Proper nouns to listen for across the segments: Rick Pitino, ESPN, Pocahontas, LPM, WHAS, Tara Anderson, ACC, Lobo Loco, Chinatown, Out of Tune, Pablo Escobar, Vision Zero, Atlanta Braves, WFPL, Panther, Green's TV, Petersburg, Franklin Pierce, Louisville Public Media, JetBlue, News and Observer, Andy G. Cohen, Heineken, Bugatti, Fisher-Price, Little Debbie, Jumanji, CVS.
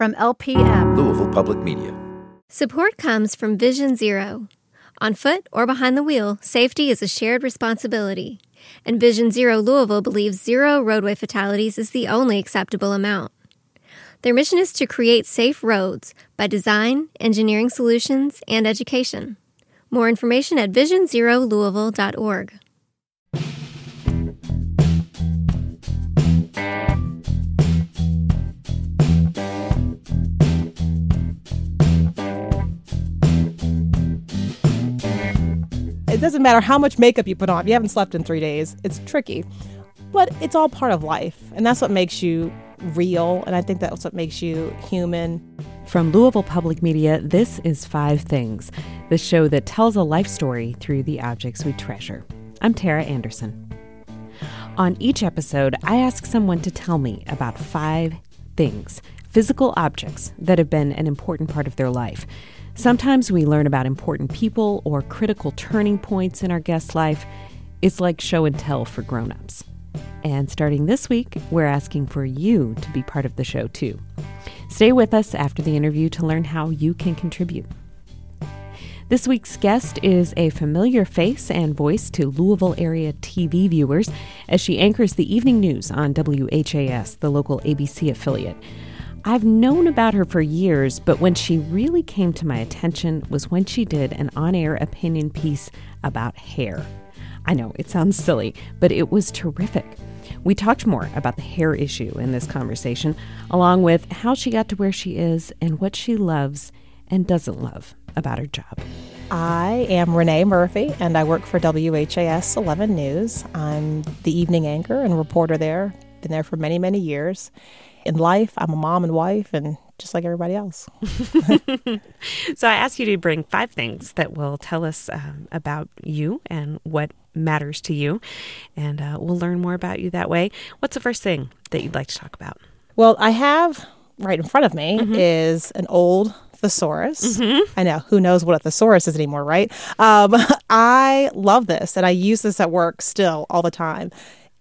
From LPM, Louisville Public Media. Support comes from Vision Zero. On foot or behind the wheel, safety is a shared responsibility. And Vision Zero Louisville believes zero roadway fatalities is the only acceptable amount. Their mission is to create safe roads by design, engineering solutions, and education. More information at visionzerolouisville.org. It doesn't matter how much makeup you put on. If you haven't slept in 3 days, it's tricky. But it's all part of life, and that's what makes you real, and I think that's what makes you human. From Louisville Public Media, this is Five Things, the show that tells a life story through the objects we treasure. I'm Tara Anderson. On each episode, I ask someone to tell me about 5 things, physical objects that have been an important part of their life. Sometimes we learn about important people or critical turning points in our guest's life. It's like show and tell for grown-ups. And starting this week, we're asking for you to be part of the show, too. Stay with us after the interview to learn how you can contribute. This week's guest is a familiar face and voice to Louisville area TV viewers as she anchors the evening news on WHAS, the local ABC affiliate. I've known about her for years, but when she really came to my attention was when she did an on-air opinion piece about hair. I know, it sounds silly, but it was terrific. We talked more about the hair issue in this conversation, along with how she got to where she is and what she loves and doesn't love about her job. I am Renee Murphy, and I work for WHAS 11 News. I'm the evening anchor and reporter there. Been there for many, many years. In life, I'm a mom and wife, and just like everybody else. So I asked you to bring 5 things that will tell us about you and what matters to you, and we'll learn more about you that way. What's the first thing that you'd like to talk about? Well, I have right in front of me is an old thesaurus. I know, who knows what a thesaurus is anymore, right? I love this, and I use this at work still all the time.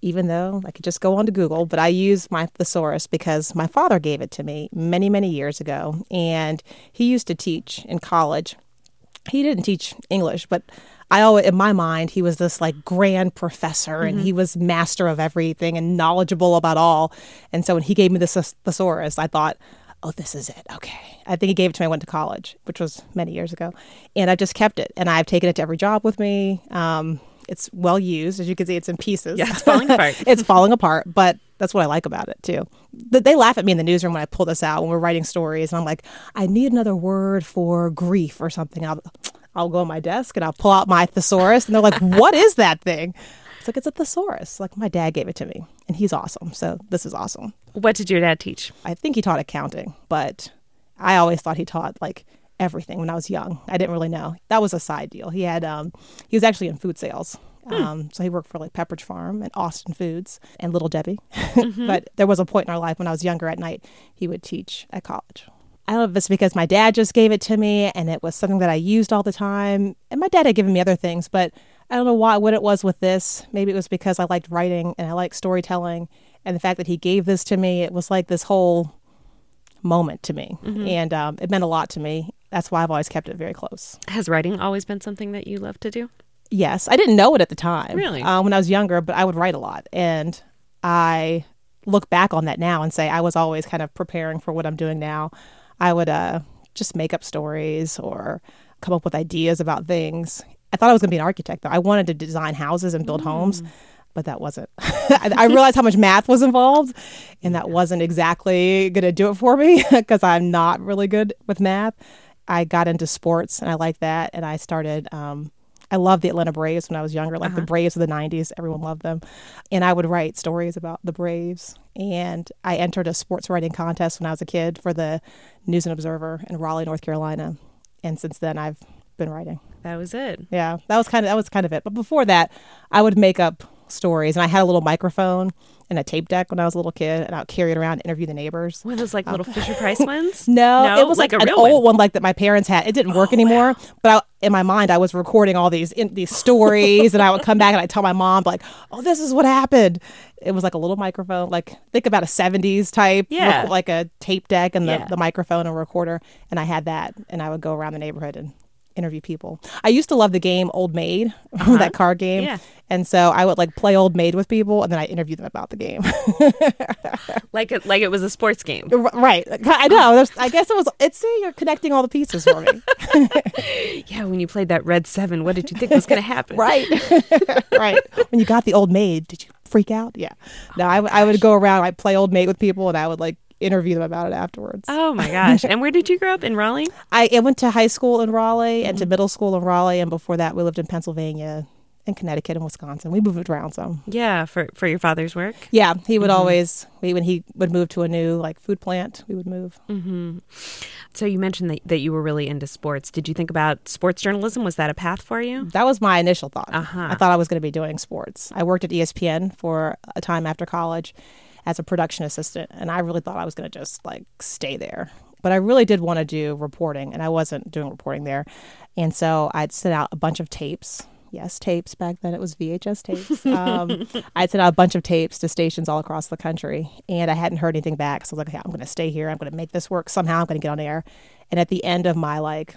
Even though I could just go on to Google, but I use my thesaurus because my father gave it to me many, many years ago. And he used to teach in college. He didn't teach English, but I always, in my mind, he was this like grand professor and he was master of everything and knowledgeable about all. And so when he gave me this thesaurus, I thought, oh, this is it. Okay. I think he gave it to me. I went to college, which was many years ago. And I just kept it. And I've taken it to every job with me. It's well used. As you can see, it's in pieces. Yeah, it's falling apart. It's falling apart, but that's what I like about it, too. They laugh at me in the newsroom when I pull this out, when we're writing stories, and I'm like, I need another word for grief or something. I'll go on my desk, and I'll pull out my thesaurus, and they're like, what is that thing? It's like, it's a thesaurus. Like, my dad gave it to me, and he's awesome, so this is awesome. What did your dad teach? I think he taught accounting, but I always thought he taught, like, everything when I was young. I didn't really know. That was a side deal. He had, he was actually in food sales. So he worked for like Pepperidge Farm and Austin Foods and Little Debbie. But there was a point in our life when I was younger at night, he would teach at college. I love this because my dad just gave it to me and it was something that I used all the time. And my dad had given me other things, but I don't know why, what it was with this. Maybe it was because I liked writing and I liked storytelling. And the fact that he gave this to me, it was like this whole moment to me. And it meant a lot to me. That's why I've always kept it very close. Has writing always been something that you love to do? Yes. I didn't know it at the time. Really? When I was younger, but I would write a lot. And I look back on that now and say I was always kind of preparing for what I'm doing now. I would just make up stories or come up with ideas about things. I thought I was going to be an architect, though. I wanted to design houses and build homes, but that wasn't. I realized how much math was involved, and that wasn't exactly going to do it for me because I'm not really good with math. I got into sports, and I liked that, and I started, I loved the Atlanta Braves when I was younger, like the Braves of the 90s. Everyone loved them, and I would write stories about the Braves, and I entered a sports writing contest when I was a kid for the News and Observer in Raleigh, North Carolina, and since then, I've been writing. That was it. Yeah, that was kind of it, but before that, I would make up stories, and I had a little microphone, in a tape deck when I was a little kid, and I'd carry it around to interview the neighbors. Were those like little Fisher-Price ones? No, it was like an old one like that my parents had. It didn't work anymore, but in my mind, I was recording all these stories, and I would come back and I'd tell my mom, like, oh, this is what happened. It was like a little microphone, like think about a 70s type, like a tape deck and the microphone and recorder. And I had that, and I would go around the neighborhood and interview people. I used to love the game Old Maid, that card game. Yeah. And so I would like play Old Maid with people, and then I interview them about the game. like it was a sports game. Right. I know. I guess it was, you're connecting all the pieces for me. Yeah, when you played that Red 7, what did you think was going to happen? Right. Right. When you got the Old Maid, did you freak out? Yeah. No, I would go around, I'd play Old Maid with people, and I would like interview them about it afterwards. Oh my gosh. And where did you grow up? In Raleigh? I went to high school in Raleigh and to middle school in Raleigh, and before that we lived in Pennsylvania and Connecticut and Wisconsin. We moved around some. Yeah, for your father's work? Yeah, he would always, when he would move to a new like food plant, we would move. Mm-hmm. So you mentioned that you were really into sports. Did you think about sports journalism? Was that a path for you? That was my initial thought. I thought I was going to be doing sports. I worked at ESPN for a time after college as a production assistant, and I really thought I was going to just like stay there. But I really did want to do reporting, and I wasn't doing reporting there. And so I'd sent out a bunch of tapes. Yes, tapes. Back then it was VHS tapes. I'd sent out a bunch of tapes to stations all across the country, and I hadn't heard anything back. So I was like, hey, I'm going to stay here. I'm going to make this work. Somehow I'm going to get on air. And at the end of my it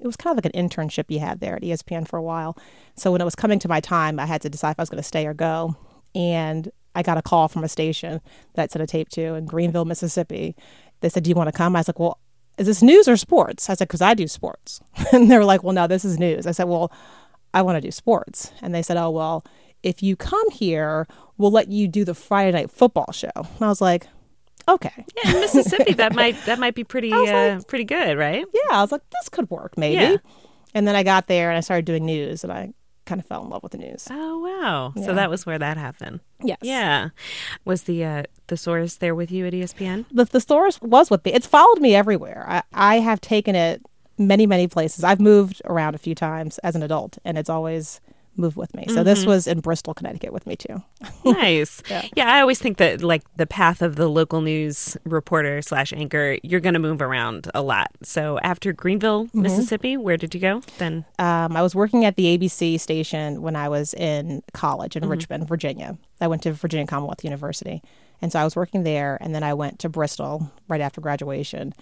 was kind of like an internship you had there at ESPN for a while. So when it was coming to my time, I had to decide if I was going to stay or go. And I got a call from a station that I sent a tape to in Greenville, Mississippi. They said, do you want to come? I was like, well, is this news or sports? I said, because I do sports. And they were like, well, no, this is news. I said, well, I want to do sports. And they said, oh, well, if you come here, we'll let you do the Friday night football show. And I was like, okay. Yeah, in Mississippi, that might be pretty pretty good, right? Yeah, I was like, this could work, maybe. Yeah. And then I got there and I started doing news, and I kind of fell in love with the news. Oh, wow. Yeah. So that was where that happened. Yes. Yeah. Was the thesaurus there with you at ESPN? The thesaurus was with me. It's followed me everywhere. I have taken it many, many places. I've moved around a few times as an adult, and it's always moved with me. So this was in Bristol, Connecticut with me too. Nice. Yeah, I always think that like the path of the local news reporter / anchor, you're going to move around a lot. So after Greenville, Mississippi, where did you go then? I was working at the ABC station when I was in college in Richmond, Virginia. I went to Virginia Commonwealth University. And so I was working there, and then I went to Bristol right after graduation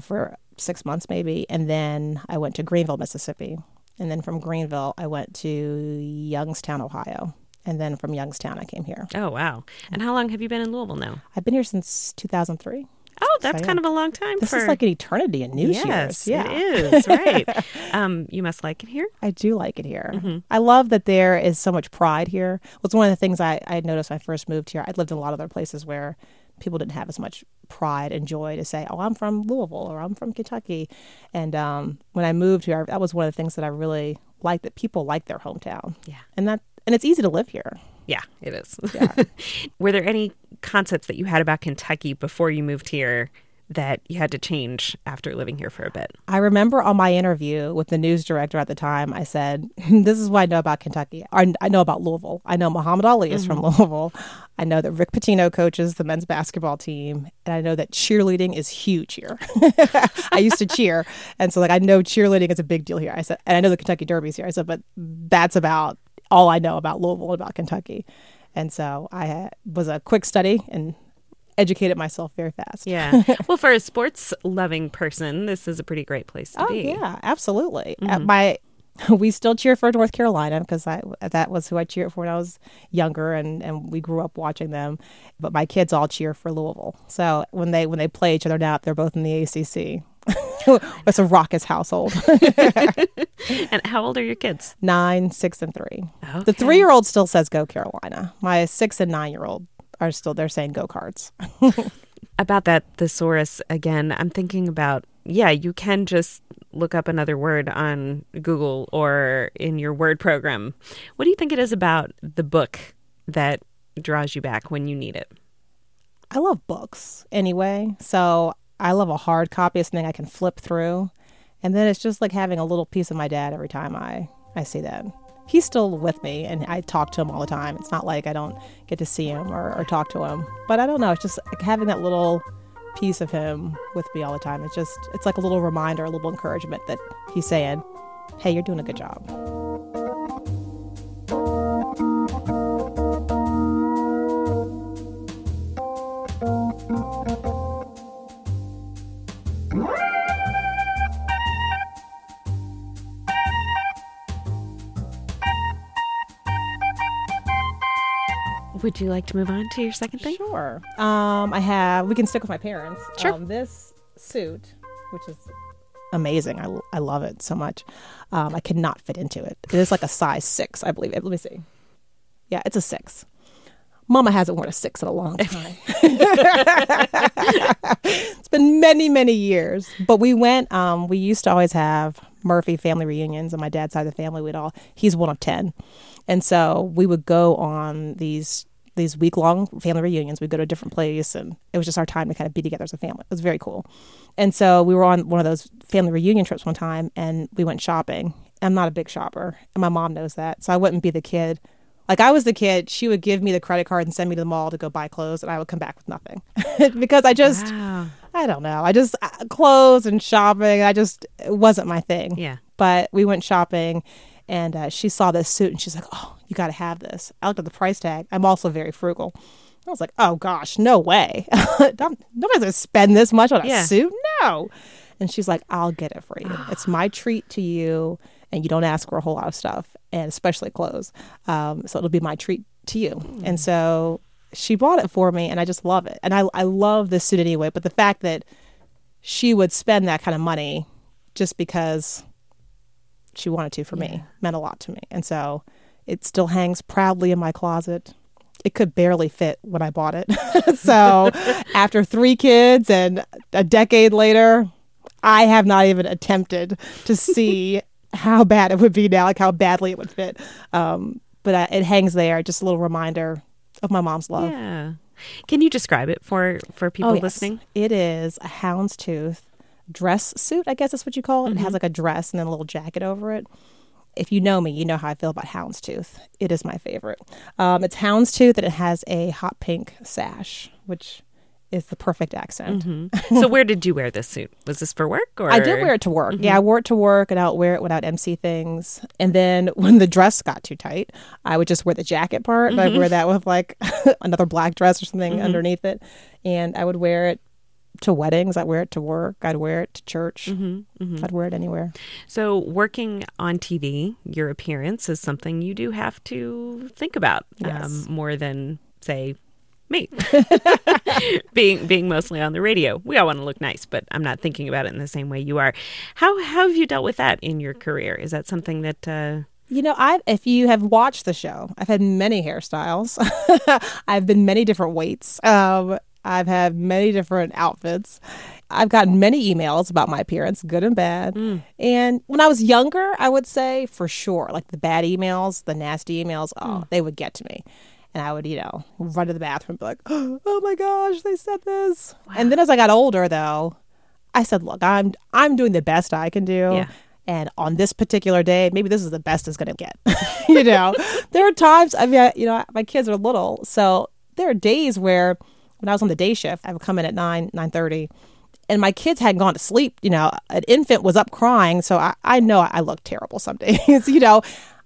for 6 months maybe. And then I went to Greenville, Mississippi. And then from Greenville, I went to Youngstown, Ohio. And then from Youngstown, I came here. Oh, wow. And how long have you been in Louisville now? I've been here since 2003. Oh, that's kind of a long time. This is like an eternity in news years. Yeah, it is. Right. You must like it here. I do like it here. Mm-hmm. I love that there is so much pride here. Well, it's one of the things I noticed when I first moved here. I'd lived in a lot of other places where people didn't have as much pride and joy to say, oh, I'm from Louisville or I'm from Kentucky. And when I moved here, that was one of the things that I really liked, that people like their hometown. Yeah. And it's easy to live here. Yeah, it is. Yeah. Were there any concepts that you had about Kentucky before you moved here that you had to change after living here for a bit? I remember on my interview with the news director at the time, I said, this is what I know about Kentucky. I know about Louisville. I know Muhammad Ali is from Louisville. I know that Rick Pitino coaches the men's basketball team. And I know that cheerleading is huge here. I used to cheer. And so I know cheerleading is a big deal here. I said, and I know the Kentucky Derby's here. I said, but that's about all I know about Louisville and about Kentucky. And so I was a quick study and educated myself very fast. Yeah. Well, for a sports-loving person, this is a pretty great place to be. Oh, yeah, absolutely. We still cheer for North Carolina because that was who I cheered for when I was younger, and we grew up watching them. But my kids all cheer for Louisville. So when they play each other now, they're both in the ACC. It's a raucous household. And how old are your kids? 9, 6, and 3. Okay. The 3-year-old still says go Carolina. My 6 and 9-year-old are still there saying go Cards. About that thesaurus again, I'm thinking about, you can just look up another word on Google or in your Word program. What do you think it is about the book that draws you back when you need it? I love books anyway, so I love a hard copy. It's something I can flip through. And then it's just like having a little piece of my dad every time I see that. he's still with me, and I talk to him all the time. It's not like I don't get to see him or talk to him. But I don't know, it's just having that little piece of him with me all the time. It's just, it's like a little reminder, a little encouragement that he's saying, hey, you're doing a good job. Would you like to move on to your second thing? Sure. We can stick with my parents. Sure. This suit, which is amazing. I love it so much. I could not fit into it. It is like a size 6, I believe. Let me see. Yeah, it's a 6. Mama hasn't worn a 6 in a long time. It's been many, many years. But we went, we used to always have Murphy family reunions on my dad's side of the family. He's one of 10. And so we would go on these week-long family reunions. We'd go to a different place, and it was just our time to kind of be together as a family. It was very cool. And so we were on one of those family reunion trips one time, and we went shopping. I'm not a big shopper, and my mom knows that, so I wouldn't be the kid. Like, I was the kid, she would give me the credit card and send me to the mall to go buy clothes, and I would come back with nothing. Because I just, wow. I don't know, clothes and shopping, it wasn't my thing. Yeah. But we went shopping, and she saw this suit, and she's like, oh, you got to have this. I looked at the price tag. I'm also very frugal. I was like, oh, gosh, no way. Nobody's going to spend this much on a suit? No. And she's like, I'll get it for you. It's my treat to you, and you don't ask for a whole lot of stuff, and especially clothes. So it'll be my treat to you. Mm. And so she bought it for me, and I just love it. And I love this suit anyway, but the fact that she would spend that kind of money just because she wanted to for me meant a lot to me. And so it still hangs proudly in my closet. It could barely fit when I bought it. So after 3 kids and a decade later, I have not even attempted to see how bad it would be now, like how badly it would fit. But it hangs there, just a little reminder of my mom's love. Yeah. Can you describe it for people listening? It is a houndstooth dress suit, I guess that's what you call it. Mm-hmm. It has like a dress and then a little jacket over it. If you know me, you know how I feel about houndstooth. It is my favorite. It's houndstooth and it has a hot pink sash, which is the perfect accent. Mm-hmm. So where did you wear this suit? Was this for work? Or I did wear it to work. Mm-hmm. Yeah, I wore it to work and I would wear it without MC things. And then when the dress got too tight, I would just wear the jacket part. Mm-hmm. But I would wear that with like another black dress or something underneath it. And I would wear it to weddings. I'd wear it to work. I'd wear it to church. Mm-hmm, mm-hmm. I'd wear it anywhere. So working on TV, your appearance is something you do have to think about more than, say, me. being mostly on the radio. We all want to look nice, but I'm not thinking about it in the same way you are. How have you dealt with that in your career? Is that something that... if you have watched the show, I've had many hairstyles. I've been many different weights. I've had many different outfits. I've gotten many emails about my appearance, good and bad. Mm. And when I was younger, I would say for sure, like the bad emails, the nasty emails, they would get to me. And I would, run to the bathroom and be like, oh my gosh, they said this. Wow. And then as I got older, though, I said, look, I'm doing the best I can do. Yeah. And on this particular day, maybe this is the best it's going to get. There are times, my kids are little. So there are days where... When I was on the day shift, I would come in at 9:30, and my kids hadn't gone to sleep. An infant was up crying, so I know I look terrible some days.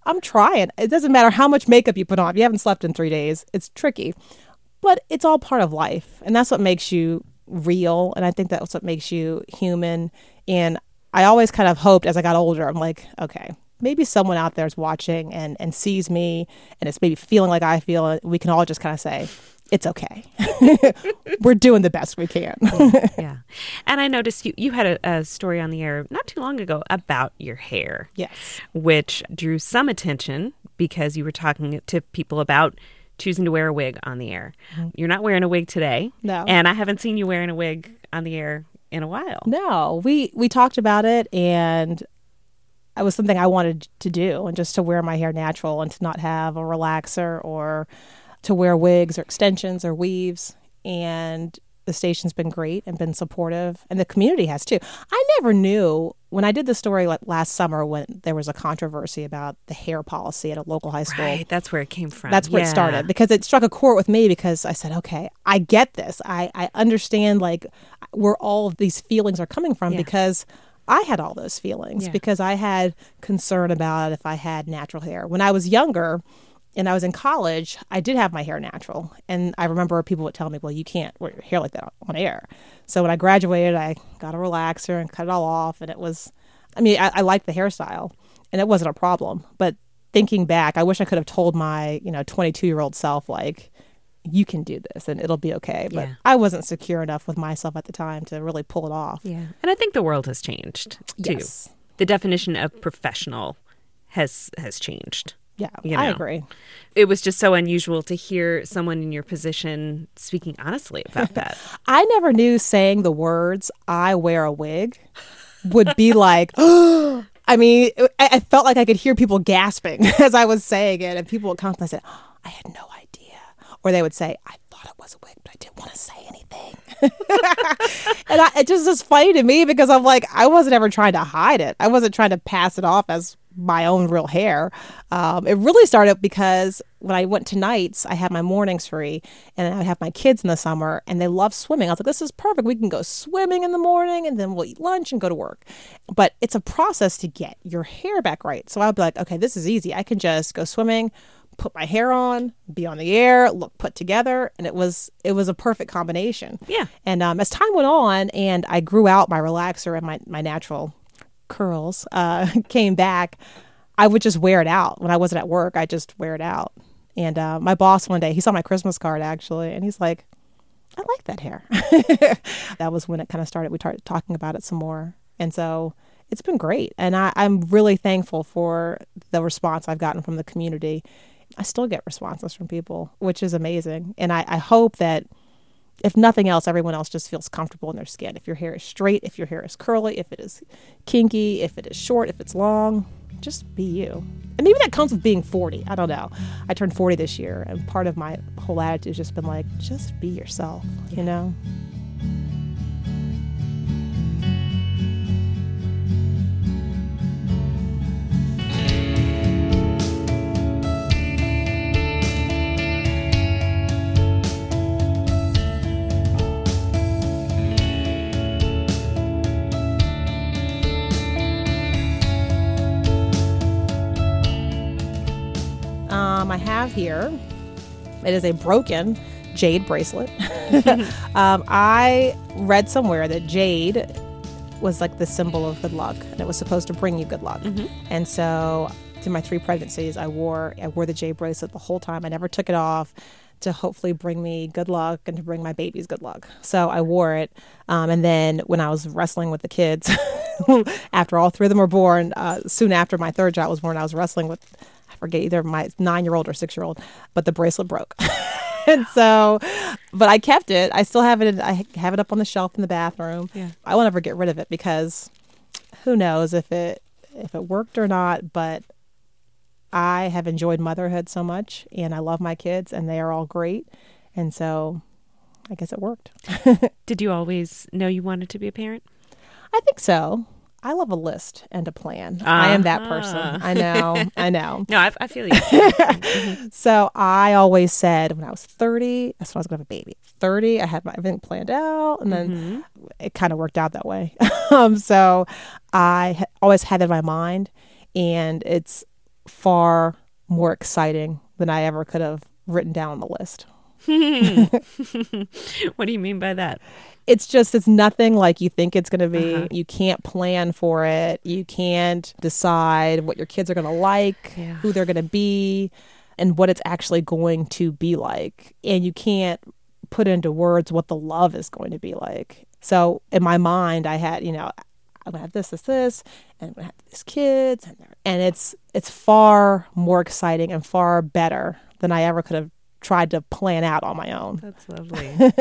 I'm trying. It doesn't matter how much makeup you put on. If you haven't slept in 3 days, it's tricky. But it's all part of life, and that's what makes you real, and I think that's what makes you human. And I always kind of hoped as I got older, I'm like, okay, maybe someone out there is watching and sees me, and it's maybe feeling like I feel, and we can all just kind of say... It's okay. We're doing the best we can. Yeah. And I noticed you had a story on the air not too long ago about your hair. Yes. Which drew some attention because you were talking to people about choosing to wear a wig on the air. Mm-hmm. You're not wearing a wig today. No. And I haven't seen you wearing a wig on the air in a while. No. We talked about it, and it was something I wanted to do, and just to wear my hair natural and to not have a relaxer or... to wear wigs or extensions or weaves. And the station's been great and been supportive. And the community has too. I never knew when I did the story last summer when there was a controversy about the hair policy at a local high school. Right, that's where it came from. That's where it started, because it struck a chord with me, because I said, okay, I get this. I understand like where all of these feelings are coming from, because I had all those feelings, because I had concern about if I had natural hair. When I was younger and I was in college, I did have my hair natural. And I remember people would tell me, well, you can't wear your hair like that on air. So when I graduated, I got a relaxer and cut it all off. And it was, I mean, I liked the hairstyle and it wasn't a problem. But thinking back, I wish I could have told my, 22-year-old self, like, you can do this and it'll be okay. But I wasn't secure enough with myself at the time to really pull it off. Yeah. And I think the world has changed, too. Yes. The definition of professional has changed. Yeah, I agree. It was just so unusual to hear someone in your position speaking honestly about that. I never knew saying the words, I wear a wig, would be like, oh, I mean, I felt like I could hear people gasping as I was saying it. And people would compliment and say, oh, I had no idea. Or they would say, I thought it was a wig, but I didn't want to say anything. And it just is funny to me, because I'm like, I wasn't ever trying to hide it. I wasn't trying to pass it off as my own real hair. It really started because when I went to nights, I had my mornings free, and I would have my kids in the summer, and they love swimming. I was like, this is perfect. We can go swimming in the morning, and then we'll eat lunch and go to work. But it's a process to get your hair back right. So I would be like, okay, this is easy. I can just go swimming, put my hair on, be on the air, look put together. And it was a perfect combination. Yeah. And as time went on and I grew out my relaxer and my natural curls came back, I would just wear it out. When I wasn't at work, I just wear it out. And my boss one day, he saw my Christmas card actually, and he's like, I like that hair. That was when it kind of started. We started talking about it some more. And so it's been great. And I'm really thankful for the response I've gotten from the community. I still get responses from people, which is amazing. And I hope that if nothing else, everyone else just feels comfortable in their skin. If your hair is straight, if your hair is curly, if it is kinky, if it is short, if it's long, just be you. And maybe that comes with being 40. I don't know. I turned 40 this year, and part of my whole attitude has just been like, just be yourself, you know? I have here, it is a broken jade bracelet. I read somewhere that jade was like the symbol of good luck, and it was supposed to bring you good luck. Mm-hmm. And so through my 3 pregnancies, I wore the jade bracelet the whole time. I never took it off, to hopefully bring me good luck and to bring my babies good luck. So I wore it. And then when I was wrestling with the kids, after all 3 of them were born, soon after my 3rd child was born, I was wrestling with, I forget, either my 9-year-old or 6-year-old, but the bracelet broke. And so, but I kept it. I still have it. I have it up on the shelf in the bathroom. Yeah. I won't ever get rid of it, because who knows if it worked or not, but I have enjoyed motherhood so much, and I love my kids, and they are all great. And so I guess it worked. Did you always know you wanted to be a parent? I think so. I love a list and a plan. I am that person. I know. No, I feel you. Mm-hmm. So I always said when I was 30, that's when I was going to have a baby. 30, I had everything planned out, and then it kind of worked out that way. So I always had that in my mind, and it's far more exciting than I ever could have written down on the list. What do you mean by that? It's nothing like you think it's going to be. You can't plan for it. You can't decide what your kids are going to like, who they're going to be, and what it's actually going to be like. And you can't put into words what the love is going to be like. So in my mind, I had, I'm going to have this, and I'm going to have these kids. And it's far more exciting and far better than I ever could have tried to plan out on my own. That's lovely.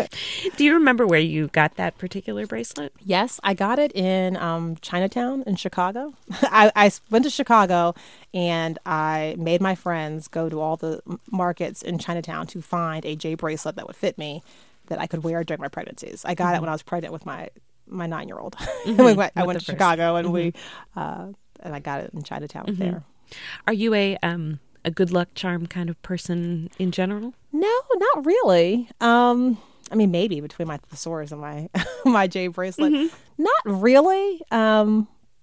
Do you remember where you got that particular bracelet? Yes, I got it in Chinatown in Chicago. I went to Chicago, and I made my friends go to all the markets in Chinatown to find a jade bracelet that would fit me, that I could wear during my pregnancies. I got it when I was pregnant with my my 9-year-old. Mm-hmm. I went to Chicago, and mm-hmm. and I got it in Chinatown mm-hmm. there. Are you a good luck charm kind of person in general? No, not really. I mean, maybe between my thesaurus and my my J bracelet, mm-hmm. not really.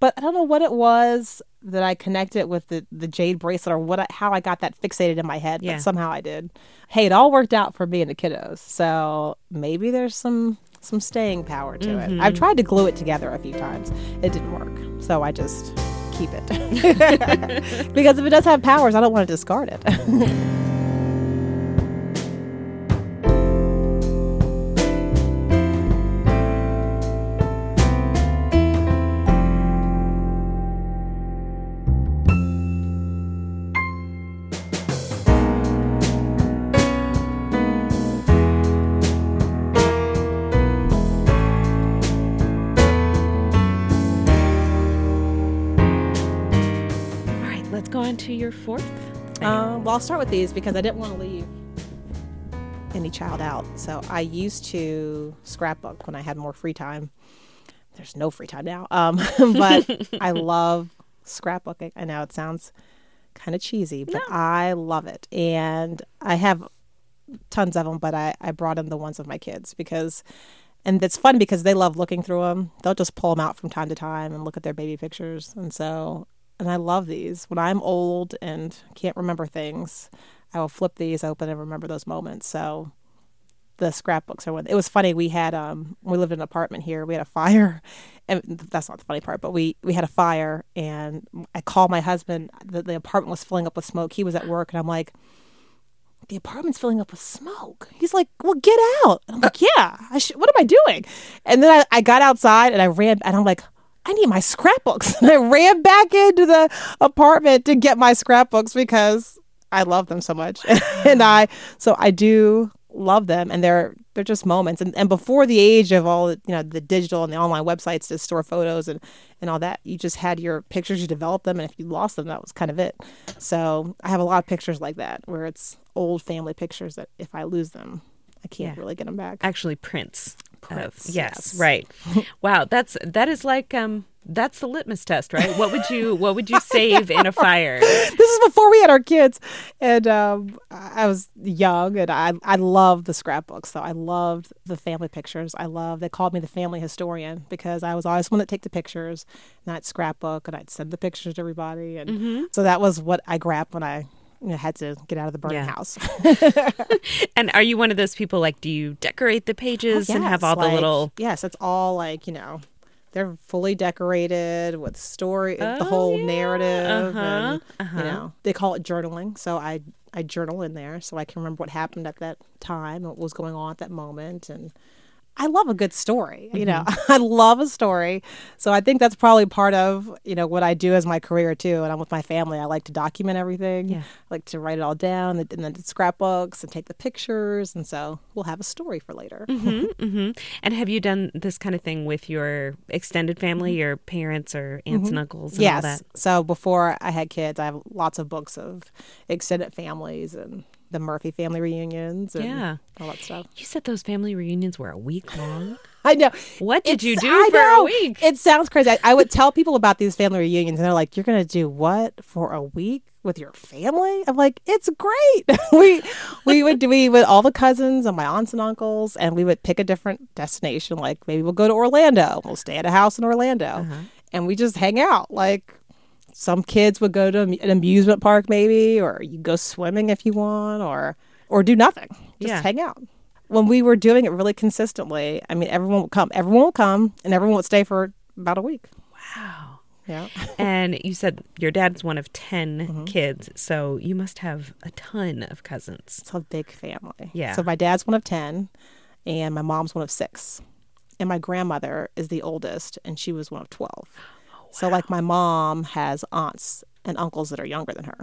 But I don't know what it was that I connected with the jade bracelet, or how I got that fixated in my head. Yeah. But somehow I did. Hey, it all worked out for me and the kiddos. So maybe there's some staying power to mm-hmm. it. I've tried to glue it together a few times. It didn't work. So I just keep it. Because if it does have powers, I don't want to discard it. To your fourth? Well, I'll start with these because I didn't want to leave any child out. So I used to scrapbook when I had more free time. There's no free time now. But I love scrapbooking. I know it sounds kind of cheesy, but no. I love it. And I have tons of them, but I brought in the ones of my kids because... And it's fun because they love looking through them. They'll just pull them out from time to time and look at their baby pictures. And so... And I love these. When I'm old and can't remember things, I will flip these open and remember those moments. So the scrapbooks are one. It was funny. We had, we lived in an apartment here. We had a fire. And that's not the funny part, but we had a fire. And I called my husband. The apartment was filling up with smoke. He was at work. And I'm like, the apartment's filling up with smoke. He's like, well, get out. And I'm like, yeah. What am I doing? And then I got outside and I ran. And I'm like, I need my scrapbooks. And I ran back into the apartment to get my scrapbooks because I love them so much. And I do love them, and they're just moments. And before the age of all the digital and the online websites to store photos and all that, you just had your pictures, you developed them, and if you lost them, that was kind of it. So I have a lot of pictures like that where it's old family pictures that if I lose them, I can't really get them back. Actually, prints. Yes, right. Wow, that is like that's the litmus test, right? What would you save in a fire? This is before we had our kids, and I was young, and I loved the scrapbooks. So I loved the family pictures. They called me the family historian because I was always one that take the pictures, and I'd scrapbook and I'd send the pictures to everybody, and mm-hmm. so that was what I grabbed when I had to get out of the burning house. And are you one of those people, like, do you decorate the pages and have all the little... Yes, it's all like, they're fully decorated with story, the whole narrative. Uh-huh. And, they call it journaling. So I journal in there so I can remember what happened at that time, what was going on at that moment. And I love a good story. Mm-hmm. I love a story. So I think that's probably part of, what I do as my career too. And I'm with my family. I like to document everything. Yeah. I like to write it all down and then scrapbooks and take the pictures. And so we'll have a story for later. Mm-hmm, mm-hmm. And have you done this kind of thing with your extended family, your parents or aunts mm-hmm. and uncles and all that? Yes. So before I had kids, I have lots of books of extended families and the Murphy family reunions and all that stuff. You said those family reunions were a week long? I know. What did you do a week? It sounds crazy. I would tell people about these family reunions, and they're like, you're going to do what for a week with your family? I'm like, it's great. we would all the cousins and my aunts and uncles, and we would pick a different destination. Like, maybe we'll go to Orlando. We'll stay at a house in Orlando. Uh-huh. And we just hang out. Like... Some kids would go to an amusement park maybe, or you go swimming if you want, or do nothing. Just hang out. When we were doing it really consistently, I mean, everyone would come, and everyone would stay for about a week. Wow. Yeah. And you said your dad's one of 10 mm-hmm. kids, so you must have a ton of cousins. It's a big family. Yeah. So my dad's one of 10, and my mom's one of 6. And my grandmother is the oldest, and she was one of 12. So, like, my mom has aunts and uncles that are younger than her.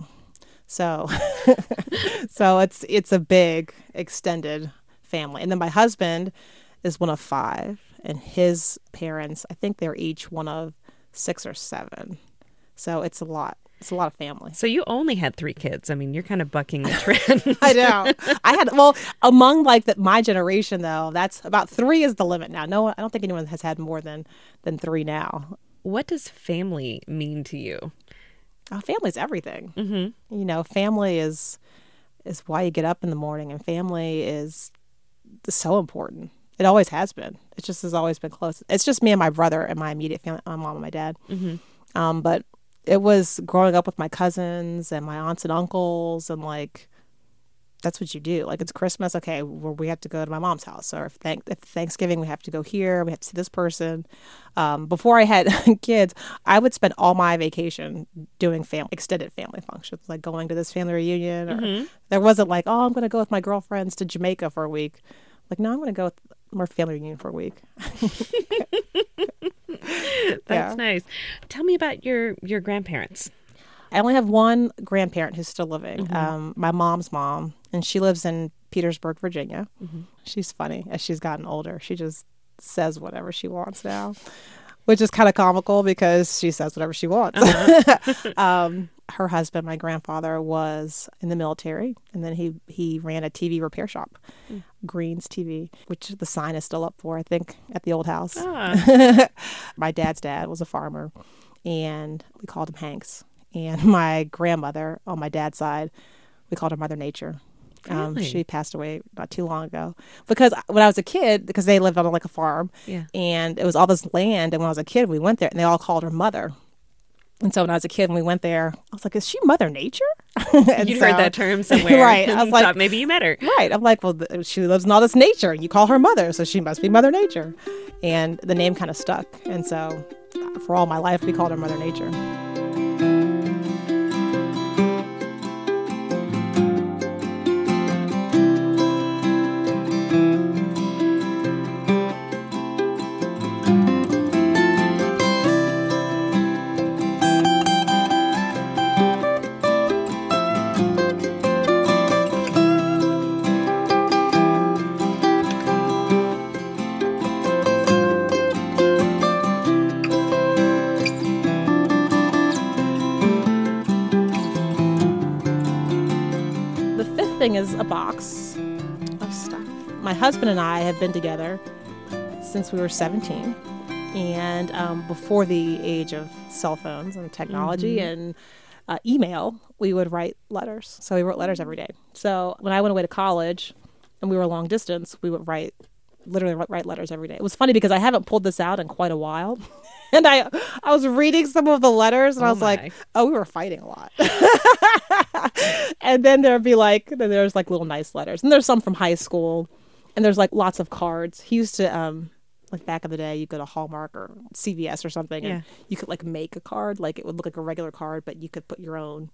So it's a big, extended family. And then my husband is one of 5. And his parents, I think they're each one of 6 or 7. So it's a lot. It's a lot of family. So you only had 3 kids. I mean, you're kind of bucking the trend. I know. I had, well, among like the, my generation, though, that's about 3 is the limit now. No, I don't think anyone has had more than 3 now. What does family mean to you? Oh, family's everything. Mm-hmm. You know, family is why you get up in the morning, and family is so important. It always has been. It just has always been close. It's just me and my brother and my immediate family, my mom and my dad. Mm-hmm. But it was growing up with my cousins and my aunts and uncles, and like that's what you do. Like it's Christmas, okay, well, we have to go to my mom's house, or if Thanksgiving we have to go here, we have to see this person. Before I had kids, I would spend all my vacation doing extended family functions, like going to this family reunion, or mm-hmm. there wasn't like, oh, I'm going to go with my girlfriends to Jamaica for a week. Like, no, I'm going to go with my family reunion for a week. That's nice. Tell me about your grandparents. I only have one grandparent who's still living, mm-hmm. My mom's mom, and she lives in Petersburg, Virginia. Mm-hmm. She's funny. As she's gotten older, she just says whatever she wants now, which is kind of comical because she says whatever she wants. Uh-huh. Her husband, my grandfather, was in the military, and then he ran a TV repair shop, Green's TV, which the sign is still up for, I think, at the old house. Ah. My dad's dad was a farmer, and we called him Hanks. And my grandmother, on my dad's side, we called her Mother Nature. Really? She passed away not too long ago. Because when I was a kid, because they lived on like a farm, and it was all this land, and when I was a kid, we went there, and they all called her Mother. And so when I was a kid and we went there, I was like, is she Mother Nature? Heard that term somewhere. Right. I was like, thought maybe you met her. Right. I'm like, well, she lives in all this nature. You call her Mother, so she must be Mother Nature. And the name kind of stuck. And so for all my life, we called her Mother Nature. Is a box of stuff. My husband and I have been together since we were 17, and before the age of cell phones and technology and email, we would write letters. So we wrote letters every day. So when I went away to college and we were long distance, we would write letters every day. It was funny because I haven't pulled this out in quite a while. And I was reading some of the letters, and I was like, oh, we were fighting a lot. And then there'd be like, there's like little nice letters. And there's some from high school. And there's like lots of cards. He used to, like back in the day, you go to Hallmark or CVS or something. Yeah. And you could like make a card. Like it would look like a regular card, but you could put your own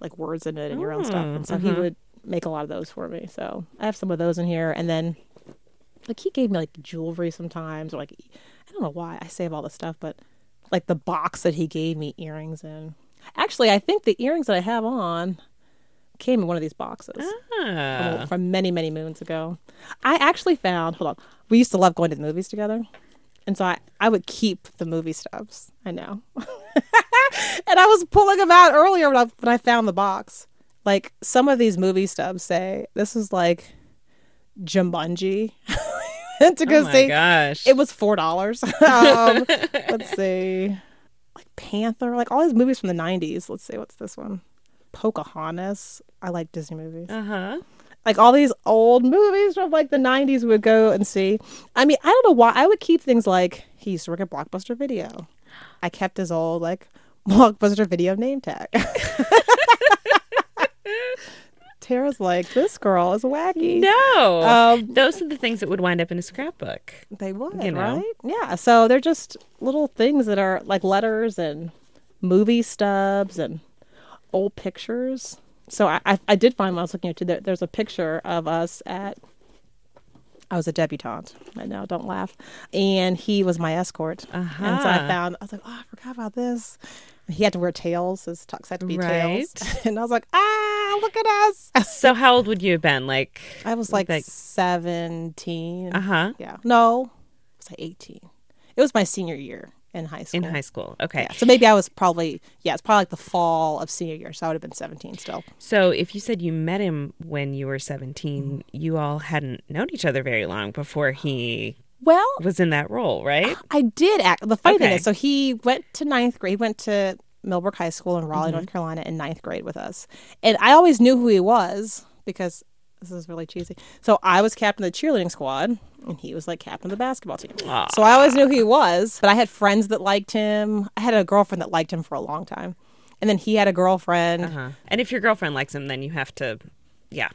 like words in it and your own stuff. And so he would make a lot of those for me. So I have some of those in here. And then like he gave me like jewelry sometimes, or like, I don't know why I save all this stuff, but like the box that he gave me earrings in. Actually, I think the earrings that I have on came in one of these boxes from many, many moons ago. I actually found, hold on, we used to love going to the movies together. And so I would keep the movie stubs. I know. And I was pulling them out earlier when I found the box. Like some of these movie stubs say, this is like Jumanji. To go see. Gosh. It was $4. Let's see. Like Panther, like all these movies from the 90s. Let's see, what's this one? Pocahontas. I like Disney movies. Uh-huh. Like all these old movies from like the 90s we would go and see. I mean, I don't know why. I would keep things like, he used to work at Blockbuster Video. I kept his old like Blockbuster Video name tag. Tara's like, this girl is wacky. No. Those are the things that would wind up in a scrapbook. They would, you know? Right? Yeah. So they're just little things that are like letters and movie stubs and old pictures. So I did find when I was looking at it, there's a picture of us at, I was a debutante. I know, don't laugh. And he was my escort. Uh-huh. And so I was like, oh, I forgot about this. He had to wear tails. His tux had to be tails. And I was like, ah, look at us. So how old would you have been? Like I was like 17. Uh-huh. Yeah. No, I was like 18. It was my senior year. In high school. In high school. Okay. Yeah. So maybe I was probably, yeah, it's probably like the fall of senior year. So I would have been 17 still. So if you said you met him when you were 17, you all hadn't known each other very long before he was in that role, right? I did. The funny thing is, so he went to ninth grade, went to Millbrook High School in Raleigh, North Carolina in ninth grade with us. And I always knew who he was because... This is really cheesy. So I was captain of the cheerleading squad, and he was like captain of the basketball team. Aww. So I always knew who he was, but I had friends that liked him. I had a girlfriend that liked him for a long time. And then he had a girlfriend. Uh-huh. And if your girlfriend likes him, then you have to, yeah.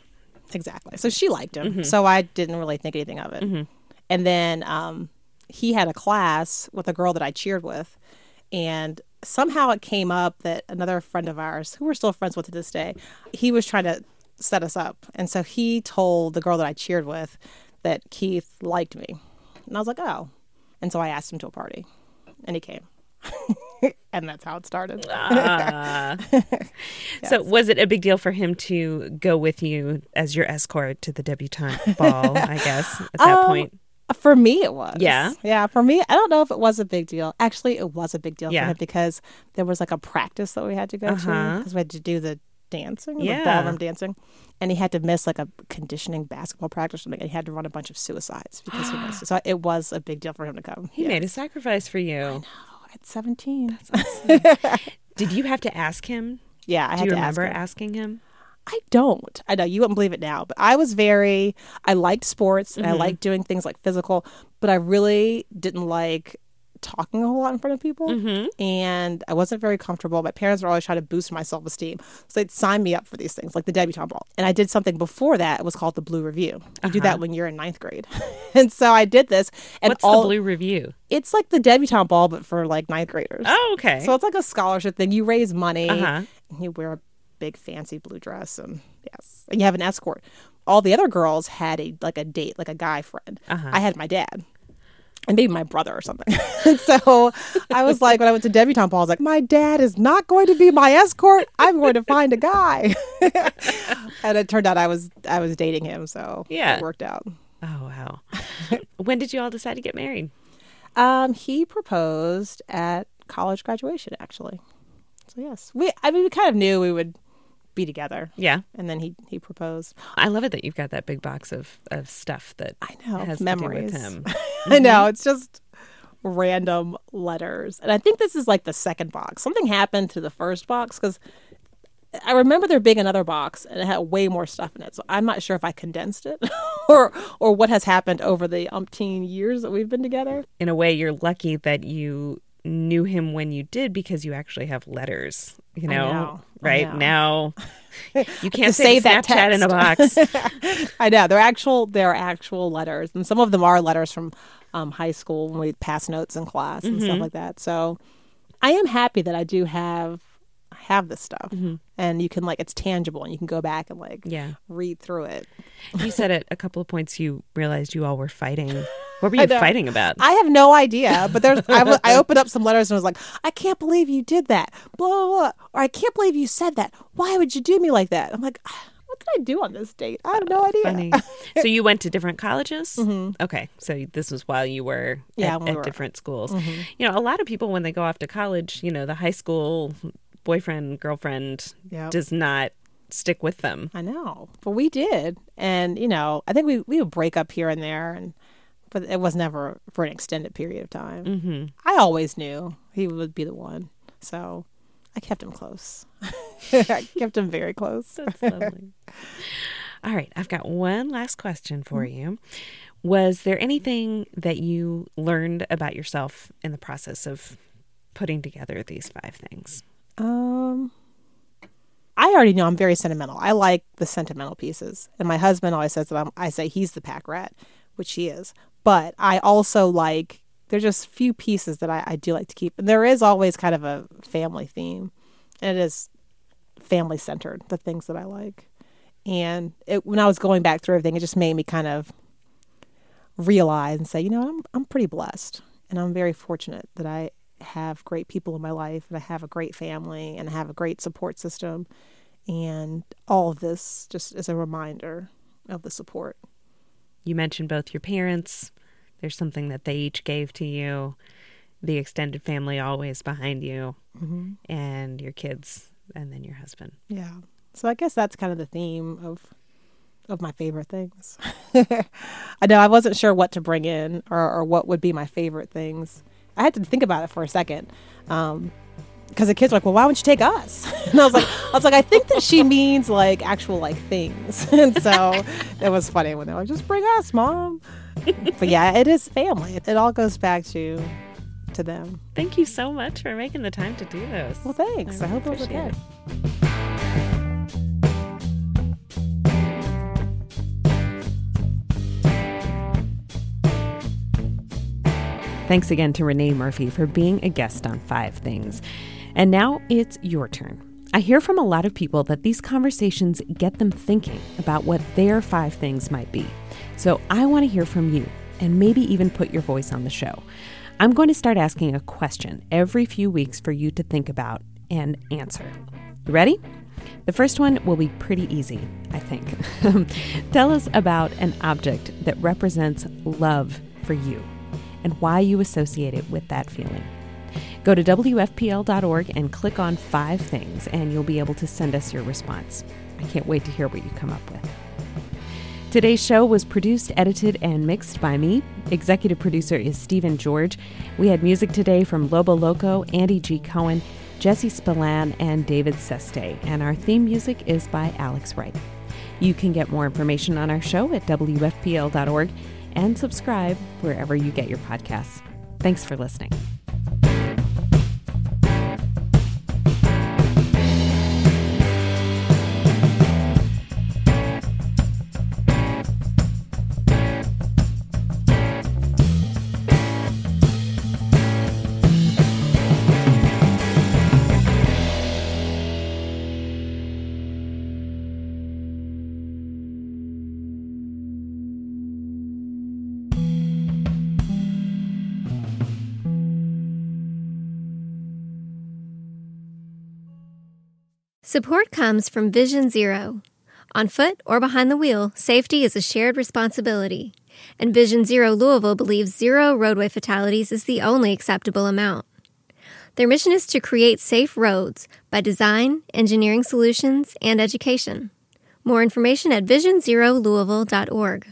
Exactly. So she liked him. Mm-hmm. So I didn't really think anything of it. Mm-hmm. And then he had a class with a girl that I cheered with. And somehow it came up that another friend of ours, who we're still friends with to this day, he was trying to set us up. And so he told the girl that I cheered with that Keith liked me. And I was like, oh. And so I asked him to a party. And he came. And that's how it started. Yes. So was it a big deal for him to go with you as your escort to the debutante ball, I guess, at that point? For me, it was. Yeah. Yeah. For me, I don't know if it was a big deal. Actually, it was a big deal for him because there was like a practice that we had to go to because we had to do the dancing, like ballroom dancing, and he had to miss like a conditioning basketball practice or something, and he had to run a bunch of suicides because he missed it. So it was a big deal for him to come. He made a sacrifice for you. I know, at 17. That's awesome. Did you have to ask him? Yeah, I had to ask him. Do you remember asking him? I don't. I know, you wouldn't believe it now, but I liked sports, and I liked doing things like physical, but I really didn't like talking a whole lot in front of people, and I wasn't very comfortable. My parents were always trying to boost my self-esteem, so they'd sign me up for these things like the debutante ball. And I did something before that. It was called the Blue Review. You do that when you're in ninth grade. And so I did this. And what's the Blue Review? It's like the debutante ball, but for like ninth graders. Oh, okay. So it's like a scholarship thing. You raise money, and you wear a big fancy blue dress, and and you have an escort. All the other girls had a date, like a guy friend. I had my dad. And maybe my brother or something. So I was like, when I went to debutante ball, I was like, my dad is not going to be my escort. I'm going to find a guy. And it turned out I was dating him. So it worked out. Oh, wow. When did you all decide to get married? He proposed at college graduation, actually. So, yes. We kind of knew we would be together. Yeah. And then he proposed. I love it that you've got that big box of stuff that has memories to do with him. I know. It's just random letters. And I think this is like the second box. Something happened to the first box because I remember there being another box and it had way more stuff in it. So I'm not sure if I condensed it or what has happened over the umpteen years that we've been together. In a way, you're lucky that you knew him when you did, because you actually have letters, now you can't save that Snapchat in a box. I know. They're actual letters, and some of them are letters from high school when we pass notes in class and stuff like that. So I am happy that I do have this stuff, and you can it's tangible, and you can go back and read through it. You said at a couple of points you realized you all were fighting. What were you fighting about? I have no idea. But I opened up some letters and was like, I can't believe you did that. Blah, blah, blah. Or I can't believe you said that. Why would you do me like that? I'm like, what did I do on this date? I have no idea. Funny. So you went to different colleges? Mm-hmm. Okay. So this was while you were at different schools. Mm-hmm. A lot of people, when they go off to college, the high school boyfriend, girlfriend does not stick with them. I know. But we did. And, I think we would break up here and there, and but it was never for an extended period of time. Mm-hmm. I always knew he would be the one. So I kept him close. I kept him very close. That's lovely. All right. I've got one last question for you. Was there anything that you learned about yourself in the process of putting together these 5 things? I already know I'm very sentimental. I like the sentimental pieces. And my husband always says that I say he's the pack rat, which he is. But I also there's just few pieces that I do like to keep. And there is always kind of a family theme. And it is family-centered, the things that I like. And when I was going back through everything, it just made me kind of realize and say, I'm pretty blessed. And I'm very fortunate that I have great people in my life. And I have a great family. And I have a great support system. And all of this just is a reminder of the support. You mentioned both your parents. There's something that they each gave to you. the extended family always behind you, mm-hmm. and your kids, and then your husband. Yeah. So I guess that's kind of the theme of my favorite things. I know I wasn't sure what to bring in or what would be my favorite things. I had to think about it for a second. Because the kids were like, well, why wouldn't you take us? And I was like, I think that she means like actual like things. And so it was funny when they were like, just bring us, Mom. But yeah, it is family. It all goes back to them. Thank you so much for making the time to do this. Well, thanks. I hope it was okay. Thanks again to Renee Murphy for being a guest on Five Things. And now it's your turn. I hear from a lot of people that these conversations get them thinking about what their five things might be. So I want to hear from you and maybe even put your voice on the show. I'm going to start asking a question every few weeks for you to think about and answer. You ready? The first one will be pretty easy, I think. Tell us about an object that represents love for you and why you associate it with that feeling. Go to WFPL.org and click on 5 Things, and you'll be able to send us your response. I can't wait to hear what you come up with. Today's show was produced, edited, and mixed by me. Executive producer is Stephen George. We had music today from Lobo Loco, Andy G. Cohen, Jesse Spillane, and David Seste. And our theme music is by Alex Wright. You can get more information on our show at WFPL.org and subscribe wherever you get your podcasts. Thanks for listening. Support comes from Vision Zero. On foot or behind the wheel, safety is a shared responsibility. And Vision Zero Louisville believes zero roadway fatalities is the only acceptable amount. Their mission is to create safe roads by design, engineering solutions, and education. More information at visionzerolouisville.org.